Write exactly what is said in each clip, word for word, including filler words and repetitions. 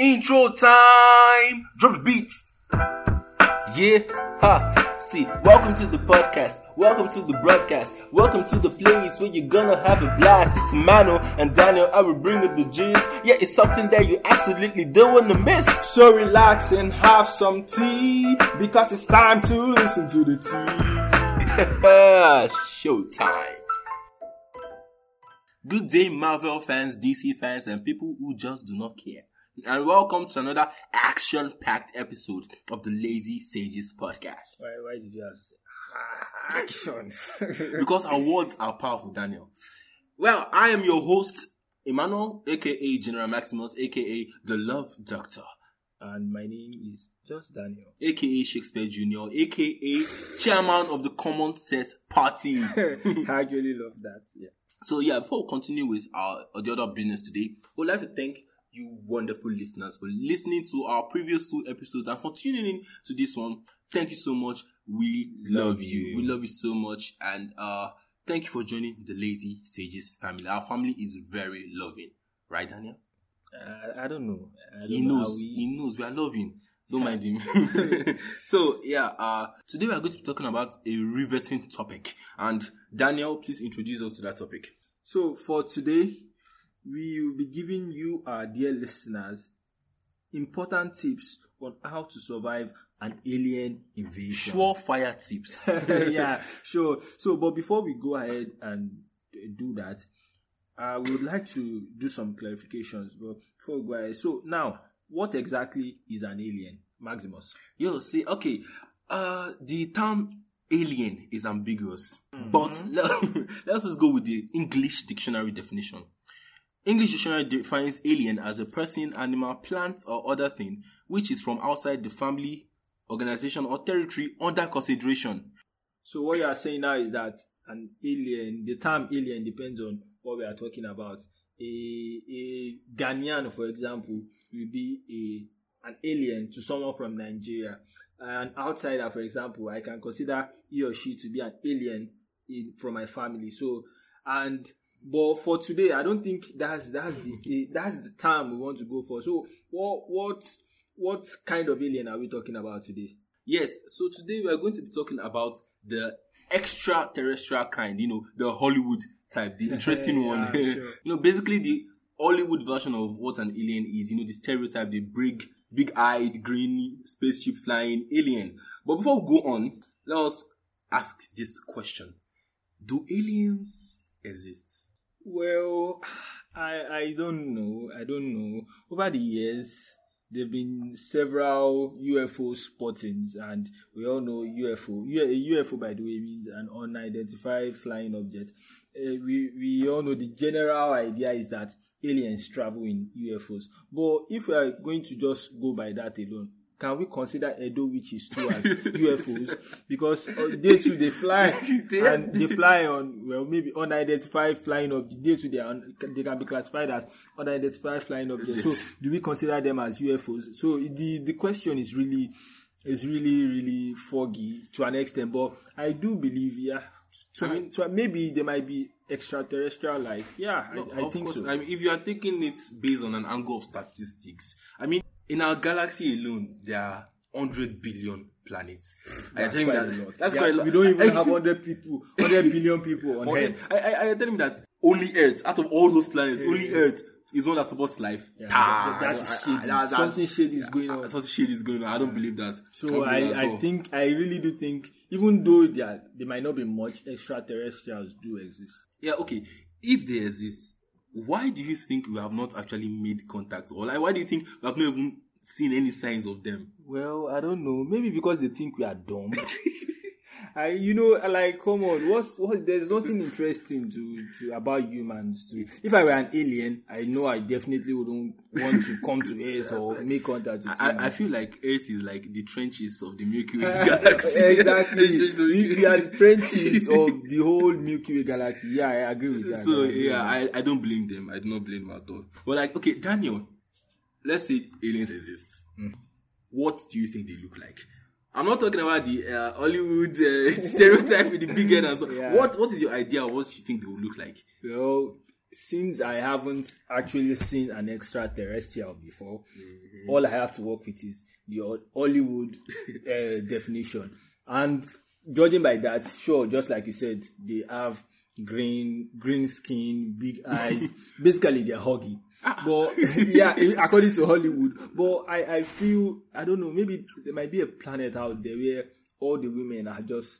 Intro time! Drop the beats! Yeah, ha! See, welcome to the podcast, welcome to the broadcast, welcome to the place where you're gonna have a blast. It's Mano and Daniel, I will bring you the gist. Yeah, it's something that you absolutely don't wanna miss. So relax and have some tea, because it's time to listen to the tea. Showtime! Good day, Marvel fans, D C fans, and people who just do not care. And welcome to another action-packed episode of the Lazy Sages Podcast. Why, why did you have to say action? Because our words are powerful, Daniel. Well, I am your host, Emmanuel, aka General Maximus, aka The Love Doctor. And my name is just Daniel, aka Shakespeare Junior, aka Chairman of the Common Sense Party. I really love that, yeah. So yeah, before we continue with our the other business today, we'd like to thank you wonderful listeners for listening to our previous two episodes and for tuning in to this one. Thank you so much. We love you. you. We love you so much. And uh, thank you for joining the Lazy Sages family. Our family is very loving. Right, Daniel? Uh, I don't know. I don't he know knows. We... He knows. We are loving. Don't mind him. So, yeah. Uh, today we are going to be talking about a riveting topic. And Daniel, please introduce us to that topic. So, for today, we will be giving you, our dear listeners, important tips on how to survive an alien invasion. Surefire tips. Yeah, sure. So, but before we go ahead and do that, I would like to do some clarifications. But before we go ahead, so now, what exactly is an alien, Maximus? Yo, see, okay, uh, the term alien is ambiguous, mm-hmm. but let, let's just go with the English dictionary definition. English dictionary defines alien as a person, animal, plant, or other thing which is from outside the family, organization, or territory under consideration. So what you are saying now is that an alien, the term alien depends on what we are talking about. A, a Ghanaian, for example, will be a an alien to someone from Nigeria. An outsider, for example, I can consider he or she to be an alien in, from my family. So, and... But for today, I don't think that's that's the that's the time we want to go for. So, what what what kind of alien are we talking about today? Yes. So today we are going to be talking about the extraterrestrial kind. You know, the Hollywood type, the interesting yeah, one. Sure. You know, basically the Hollywood version of what an alien is. You know, the stereotype, the big, big-eyed, green spaceship flying alien. But before we go on, let us ask this question: do aliens exist? Well, I I don't know. I don't know. Over the years, there have been several U F O spottings, and we all know U F O. U F O, by the way, means an unidentified flying object. Uh, we, we all know the general idea is that aliens travel in U F Os. But if we are going to just go by that alone, can we consider Edo witches too as U F Os? Because they too, they fly. And they fly on, well, maybe unidentified flying objects. They too, they, are, they can be classified as unidentified flying objects. So, do we consider them as U F Os? So, the, the question is really, is really, really foggy to an extent. But I do believe, yeah, to, I mean, to, maybe there might be extraterrestrial life. Yeah, no, I, I think course. so. I mean, if you are taking it based on an angle of statistics, I mean, in our galaxy alone, there are one hundred billion planets. I tell you that a lot. That's yeah, quite a lot. We don't even have one hundred people, one hundred billion people on okay. Earth. I, I, I tell you that only Earth, out of all those planets, yeah, only yeah. Earth is one that supports life. Yeah, ah, that, that, that's I, shady. I, that, that, something shady is going on. Something shady is going on. I don't believe that. So I, believe that I think, I really do think, even though they, are, they might not be much, extraterrestrials do exist. Yeah, okay. If they exist, why do you think we have not actually made contact? Or like, why do you think we have not even seen any signs of them? Well, I don't know. Maybe because they think we are dumb. I, you know, like, come on. What's, what's, there's nothing interesting to, to about humans. To, if I were an alien, I know I definitely wouldn't want to come to Earth or make contact with I, I feel like Earth is like the trenches of the Milky Way galaxy. Exactly. we, we are the trenches of the whole Milky Way galaxy. Yeah, I agree with that. So, I yeah, I, I don't blame them. I do not blame them at all. But, like, okay, Daniel, let's say aliens exist. Mm. What do you think they look like? I'm not talking about the uh, Hollywood uh, stereotype with the big head and stuff. Yeah. What What is your idea of what you think they would look like? Well, since I haven't actually seen an extraterrestrial before, mm-hmm. all I have to work with is the Hollywood uh, definition. And judging by that, sure, just like you said, they have green green skin, big eyes. Basically, they're huggy. But yeah, according to Hollywood. But I, I feel, I don't know, maybe there might be a planet out there where all the women are just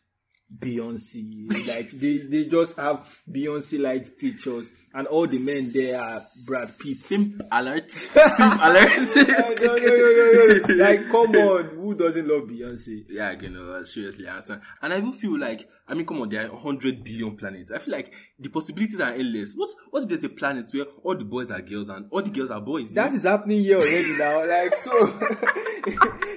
Beyonce, like they, they just have Beyonce-like features, and all the men there are Brad Pitt. Simp alert! Simp alert! no, no, no, no, no. Like, come on, who doesn't love Beyonce? Yeah, you know, seriously, I understand. And I do feel like, I mean, come on, there are one hundred billion planets. I feel like the possibilities are endless. What, what if there's a planet where all the boys are girls and all the girls are boys? That know? Is happening here already now. Like, so.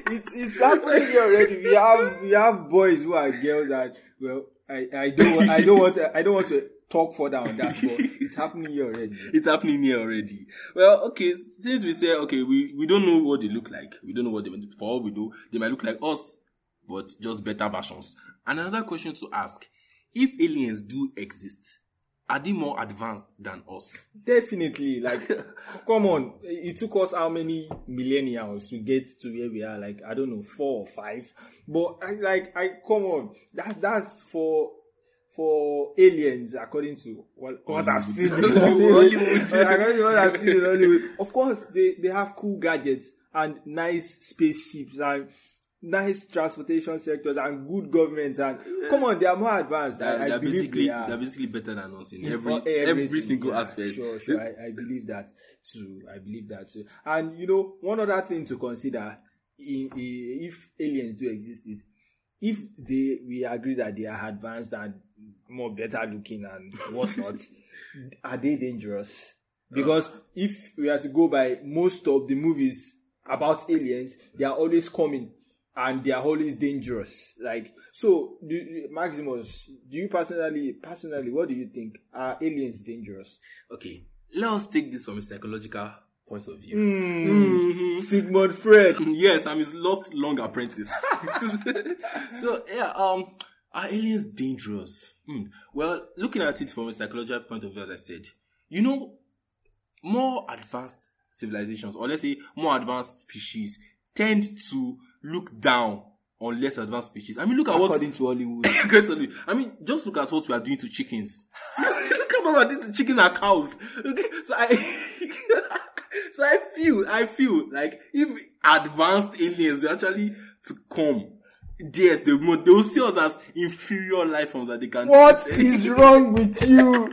It's it's happening here already. We have we have boys who are girls, and well, I, I don't I don't want to, I don't want to talk further on that. But it's happening here already. It's happening here already. Well, okay. Since we say okay, we, we don't know what they look like. We don't know what they mean. For all we do, they might look like us, but just better versions. And another question to ask: if aliens do exist, are they more advanced than us? Definitely. Like, come on. It took us how many millennia to get to where we are? Like, I don't know, four or five. But, I, like, I come on. That's, that's for for aliens, according to well, what I've seen in Hollywood. According to what I've seen in Hollywood. Of course, they, they have cool gadgets and nice spaceships and nice transportation sectors and good governments, and come on, they are more advanced. They're, I, I they're believe basically, they are. They're basically better than us in every every, every single yeah, aspect. Sure, sure. I, I believe that too. I believe that too. And you know, one other thing to consider in, in, if aliens do exist is if they we agree that they are advanced and more better looking and whatnot, are they dangerous? Because uh, if we are to go by most of the movies about aliens, they are always coming. And they are always dangerous. Like, so, do, Maximus, do you personally, personally, what do you think? Are aliens dangerous? Okay, let us take this from a psychological point of view. Mm. Mm-hmm. Sigmund Fred. Yes, I'm his lost long apprentice. So, yeah, um, are aliens dangerous? Mm. Well, looking at it from a psychological point of view, as I said, you know, more advanced civilizations, or let's say more advanced species, tend to look down on less advanced species. I mean, look at what according to Hollywood. I mean, just look at what we are doing to chickens. Look at what we are doing to chickens and cows. Okay, so I, so I feel, I feel like if advanced aliens were actually to come, yes, they will, they will see us as inferior life forms that they can. What is wrong with you?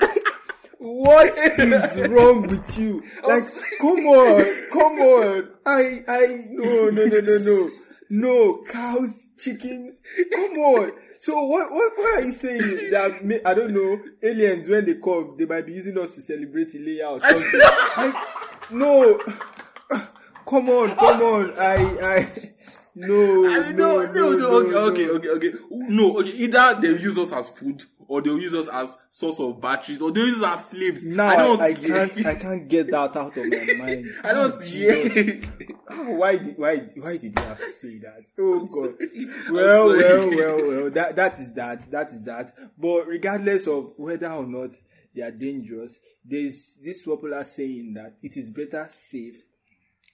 What is wrong with you? Like, come on, come on. I, I, no, no, no, no, no. No, cows, chickens, come on. So what, what, what are you saying? That, I don't know, aliens, when they come, they might be using us to celebrate Ileya or something. Like, no. Come on, come on. I, I, no, I mean, no, no, no, no, no, okay, no. okay, okay, okay. No, okay, either they use us as food, or they'll use us as source of batteries, or they'll use us as slaves. Now I, don't I, I can't, I can't get that out of my mind. I don't see it. Oh, why, did, why, why did you have to say that? Oh God. Well, well, well, well. That, that is that. That is that. But regardless of whether or not they are dangerous, there's this popular saying that it is better safe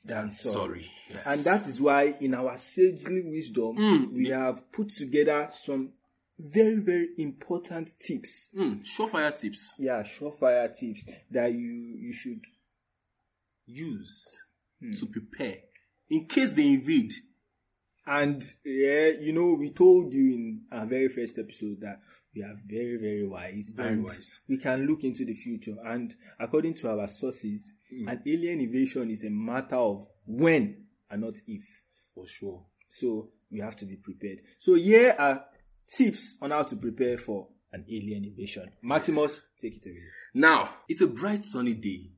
than sorry. sorry. Yes. And that is why, in our sagely wisdom, mm. we have put together some very, very important tips. Mm, surefire tips. Yeah, surefire tips that you, you should use mm. to prepare in case they invade. And, yeah, you know, we told you in our very first episode that we are very, very wise. Very and wise. We can look into the future. And according to our sources, mm. an alien invasion is a matter of when and not if. For sure. So, we have to be prepared. So, here are tips on how to prepare for an alien invasion. Maximus, take it away. Now, it's a bright sunny day.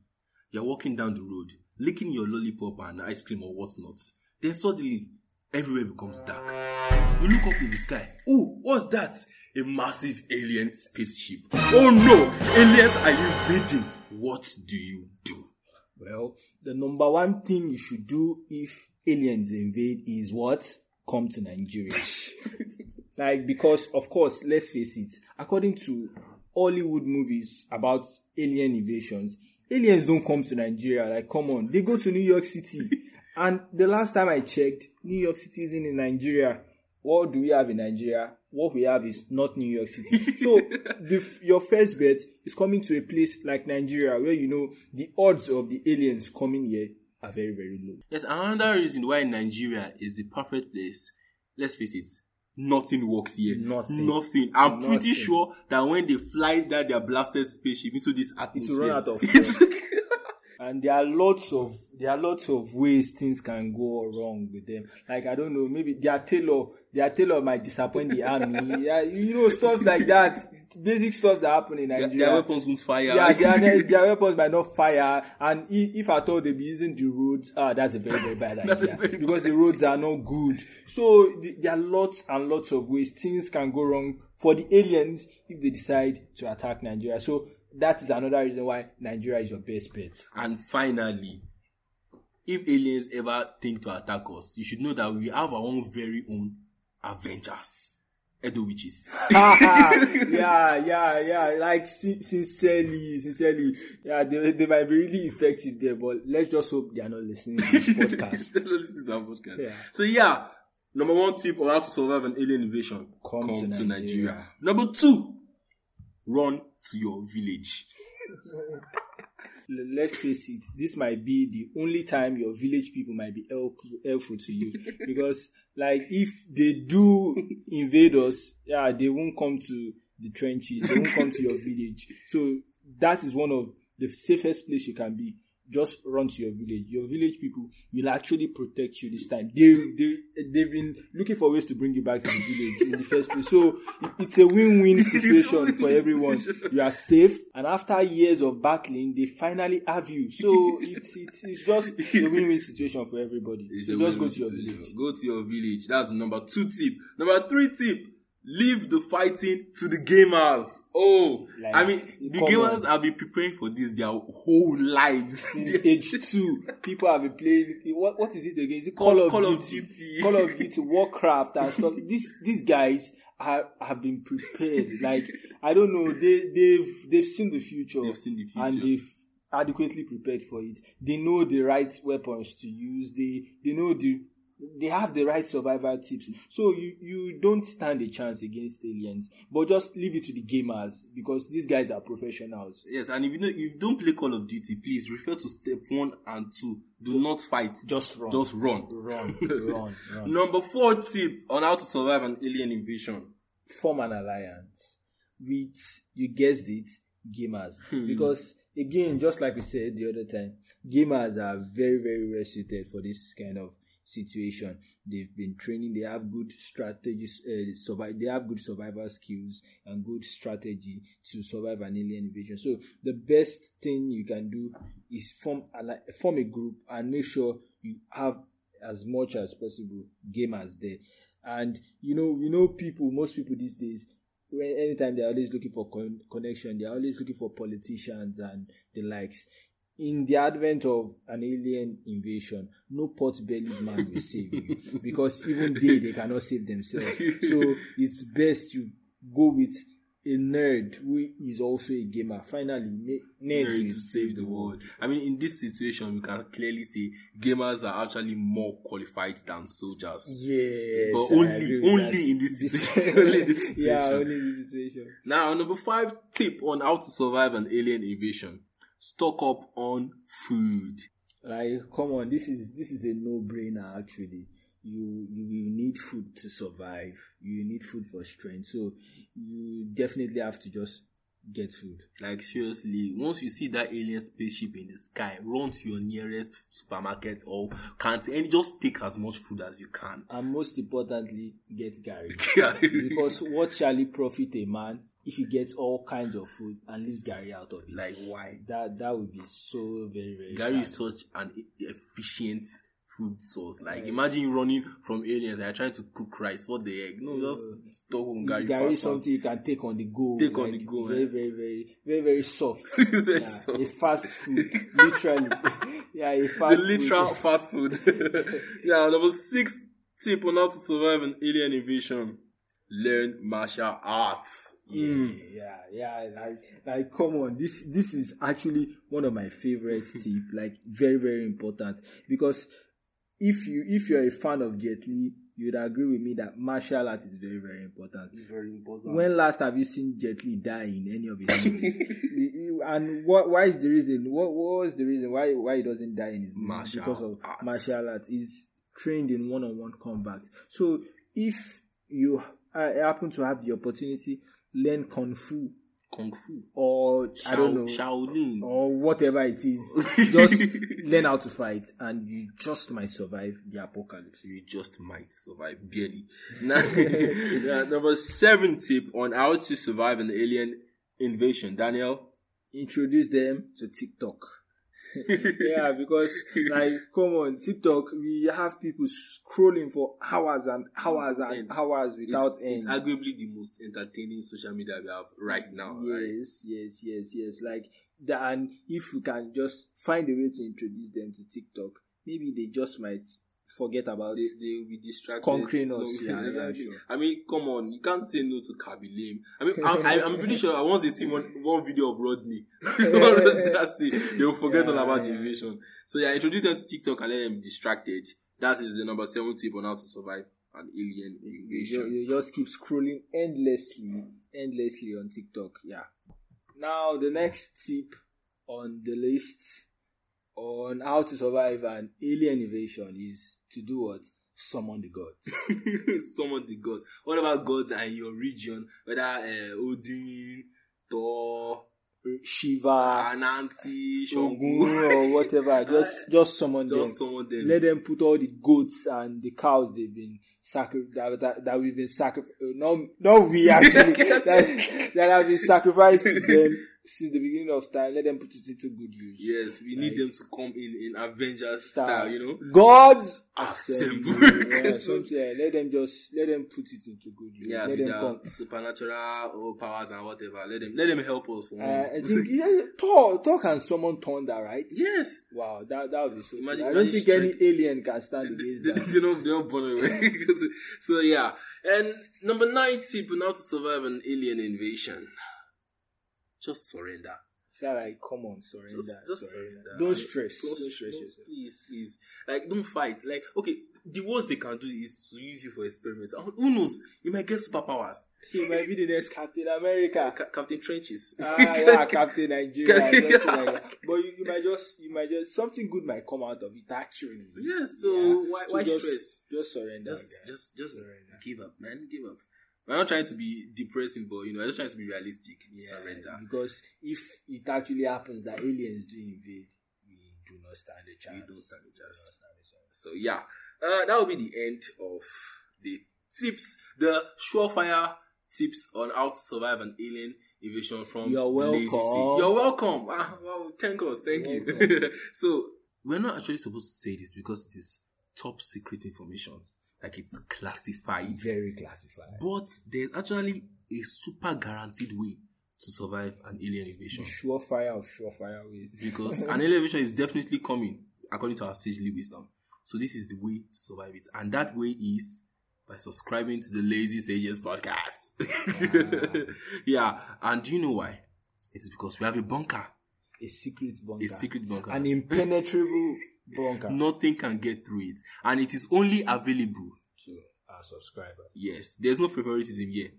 You're walking down the road, licking your lollipop and ice cream or whatnot. Then suddenly, everywhere becomes dark. You look up in the sky. Oh, what's that? A massive alien spaceship. Oh no! Aliens are invading. What do you do? Well, the number one thing you should do if aliens invade is what? Come to Nigeria. Like, because, of course, let's face it, according to Hollywood movies about alien invasions, aliens don't come to Nigeria. Like, come on. They go to New York City. And the last time I checked, New York City isn't in Nigeria. What do we have in Nigeria? What we have is not New York City. So the, your first bet is coming to a place like Nigeria where, you know, the odds of the aliens coming here are very, very low. Yes, another reason why Nigeria is the perfect place, let's face it, nothing works here. Nothing. Nothing. I'm nothing. Pretty sure that when they fly that their blasted spaceship into this atmosphere, it will run out of fuel. And there are lots of there are lots of ways things can go wrong with them. Like, I don't know, maybe their tailor their tailor might disappoint the army. Yeah, you know, stuff like that. Basic stuff that happen in Nigeria. Their, their weapons won't fire. Yeah, their, their weapons might not fire. And if at all they be using the roads, ah, that's a very very bad idea very because bad. The roads are not good. So the, there are lots and lots of ways things can go wrong for the aliens if they decide to attack Nigeria. So that is another reason why Nigeria is your best bet. And finally, if aliens ever think to attack us, you should know that we have our own very own Avengers, Edo Witches. yeah, yeah, yeah. Like, sincerely, sincerely. Yeah, they, they might be really effective there, but let's just hope they are not listening to this podcast. They're not listening to our podcast. Yeah. So, yeah, number one tip on how to survive an alien invasion, come, come to, Nigeria. to Nigeria. Number two, run to your village. Let's face it, this might be the only time your village people might be helpful, helpful to you. Because, like, if they do invade us, yeah, they won't come to the trenches. They won't come to your village. So that is one of the safest place you can be. Just run to your village. Your village people will actually protect you this time. They, they, they've been looking for ways to bring you back to the village in the first place. So it's a win-win situation for everyone. You are safe, and after years of battling, they finally have you. So it's it's, it's just a win-win situation for everybody. It's so just go to your village. Go to your village. That's the number two tip. Number three tip. Leave the fighting to the gamers. Oh, like, I mean, the gamers on. have been preparing for this their whole lives. Since age two, people have been playing. What, what is it again? Is it Call, Call, of, Call Duty, of Duty? Call of Duty, Warcraft, and stuff. These these guys have, have been prepared. Like, I don't know, they they've they've seen the future, they've seen the future, and they've adequately prepared for it. They know the right weapons to use. They they know the. They have the right survival tips. So you, you don't stand a chance against aliens. But just leave it to the gamers, because these guys are professionals. Yes, and if you, know, if you don't play Call of Duty, please refer to step one and two. Do so, not fight. Just run. Just run. Run, run, run. Number four tip on how to survive an alien invasion. Form an alliance with, you guessed it, gamers. Hmm. Because, again, just like we said the other time, gamers are very, very well suited for this kind of situation. They've been training. They have good strategies. Uh, survive. They have good survival skills and good strategy to survive an alien invasion. So the best thing you can do is form a form a group and make sure you have as much as possible gamers there. And you know, we know people. Most people these days, when anytime they're always looking for con- connection, they're always looking for politicians and the likes. In the advent of an alien invasion, no pot-bellied man will save you, because even they, they cannot save themselves. So it's best you go with a nerd who is also a gamer. Finally, nerd, nerd to save the world. I mean, in this situation, we can clearly say gamers are actually more qualified than soldiers. Yes, but only, only in this situation. only this situation. Yeah, only in this situation. Now, number five tip on how to survive an alien invasion. Stock up on food. Like, come on, this is this is a no-brainer. Actually, you you will need food to survive. You need food for strength. So you definitely have to just get food. Like, seriously, once you see that alien spaceship in the sky, run to your nearest supermarket or canteen and just take as much food as you can. And most importantly, get Gary. Because what shall it profit a man if he gets all kinds of food and leaves Gary out of it? Like, why? That that would be so very, very Gary sad. Is such an efficient food source. Like, right. Imagine you running from aliens and trying to cook rice. What the heck? No, uh, just stock on Gary. Gary is something you can take on the go. Take like, on the go. Very, man. very, very, very, very soft. very yeah, soft. A fast food. Literally. yeah, a fast the food. literal fast food. yeah, number six tip on how to survive an alien invasion. learn martial arts. Yeah, mm. yeah, yeah. Like, like, come on. This, this is actually one of my favorite tips. Like, very, very important, because if you, if you're a fan of Jet Li, you'd agree with me that martial art is very, very important. It's very important. When last have you seen Jet Li die in any of his movies? And what? Why is the reason? What was the reason why why he doesn't die in his movies? Because of arts. Martial art. He's trained in one-on-one combat. So if you uh, happen to have the opportunity, learn Kung Fu. Kung Fu. Or, Sha- I don't know. Shaolin. Or whatever it is. Just learn how to fight and you just might survive the apocalypse. You just might survive, barely. Now, number seven tip on how to survive an alien invasion. Daniel? Introduce them to TikTok. Yeah, because, like, come on, TikTok, we have people scrolling for hours and hours and end. hours without it's, end. It's arguably the most entertaining social media we have right now. Yes, right? yes, yes, yes. Like, the, and if we can just find a way to introduce them to TikTok, maybe they just might forget about they, they will be distracted. Conquering us. No, yeah, yeah, yeah, sure. I mean, come on, you can't say no to Kabi Lame. I mean, I, I, I'm pretty sure once they see one, one video of Rodney, that's it. They will forget yeah, all about yeah. the invasion. So yeah, introduce them to TikTok and let them be distracted. That is the number seven tip on how to survive an alien invasion. You, you just keep scrolling endlessly, endlessly on TikTok. Yeah. Now the next tip on the list on how to survive an alien invasion is to do what? Summon the gods. Summon the gods. What about gods and your region? Whether uh, Odin, Thor, Shiva, Anansi, Shango, or whatever. Just, just summon just them. Just summon them. Let them put all the goats and the cows they've been sacri- that, that that we've been sacrificing. No, no, we actually that, that have been sacrificed to them. Since the beginning of time, let them put it into good use. Yes, we like, need them to come in in Avengers style, style you know. Gods assemble. Yeah, so, yeah, let them just let them put it into good use. Yeah, let with them their come. Supernatural powers and whatever. Let them let them help us. For uh, I think yeah, Thor, Thor can summon thunder, right? Yes. Wow, that that would be so. Imagine, cool. I don't think any strength. alien can stand against they, that. They don't they don't burn away. So yeah, and number nine tip on how to survive an alien invasion. Just surrender. So like, come on, surrender. Just, just surrender. surrender. Don't stress. Don't, don't stress don't, yourself. Please, please. Like, don't fight. Like, okay, the worst they can do is to use you for experiments. Who knows? You might get superpowers. So you might be the next Captain America, Ca- Captain Trenches. Ah, yeah, Captain Nigeria. Like that. But you, you might just, you might just something good might come out of it. Actually, yeah. So yeah. why, so why just, stress? Just surrender. Just, guys. just, just surrender. Give up, man. Give up. I'm not trying to be depressing, but you know, I'm just trying to be realistic. Yeah, surrender. Because if it actually happens that aliens do invade, we do not stand a chance. We don't stand a chance. Stand a chance. So yeah, uh, that will be the end of the tips, the surefire tips on how to survive an alien invasion from You're welcome. Lazy Sages. You're welcome. Wow, wow, thank us, thank You're you. So we're not actually supposed to say this because it is top secret information. Like, it's classified. Very classified. But there's actually a super guaranteed way to survive an alien invasion. Surefire of surefire ways. Because an alien invasion is definitely coming, according to our sagely wisdom. So this is the way to survive it. And that way is by subscribing to the Lazy Sages podcast. Ah. Yeah. And do you know why? It's because we have a bunker. A secret bunker. A secret bunker. An impenetrable... bunker. Nothing can get through it, and it is only available to our subscribers. Yes, there's no favoritism here.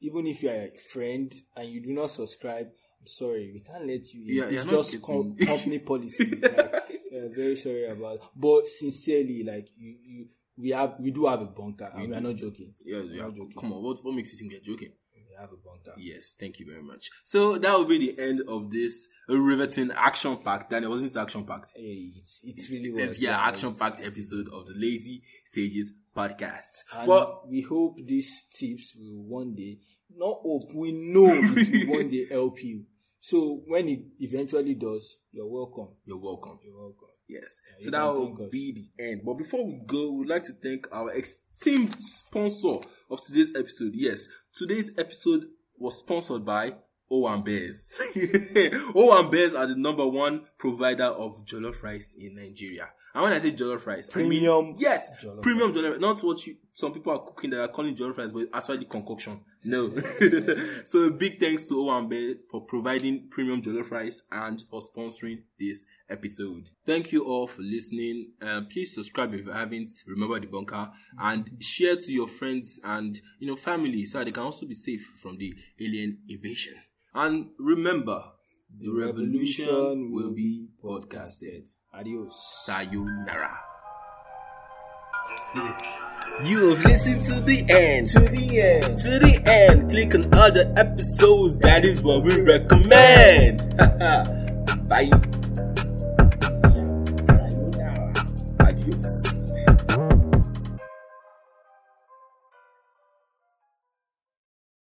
Even if you are a friend and you do not subscribe, I'm sorry, we can't let you in. Yeah, it's just com- company policy. Like, uh, very sorry about it. But sincerely, like you, you, we have, we do have a bunker, we and do. we are not joking. Yeah, we, we are. Joking. Come on, what, what makes you think we are joking? Have a bunker. Yes, thank you very much. So that will be the end of this riveting action packed. Daniel, wasn't it action packed? Hey, it's it's really it, was, yeah, yeah action packed episode of the Lazy Sages podcast. And well, we hope these tips will one day, not hope, we know it will one day help you. So when it eventually does, you're welcome. You're welcome. You're welcome. Yes. Yeah, so that will be us. the end. But before we go, we'd like to thank our esteemed sponsor of today's episode. Yes, today's episode was sponsored by Owen Bears. Owen Bears are the number one provider of jollof rice in Nigeria. And when I say jollof rice, premium, I mean, yes, jollof premium jollof rice. Not what you, some people are cooking that are calling jollof rice, but actually concoction. No. So big thanks to Owen Bears for providing premium jollof rice and for sponsoring this episode. Thank you all for listening. Uh, please subscribe if you haven't. Remember the bunker and share to your friends and you know family so that they can also be safe from the alien invasion. And remember, the revolution, revolution will be podcasted. Adios. Sayonara. You have listened to the end. To the end. To the end. Click on other episodes. That is what we recommend. Bye. Sayonara. Adios.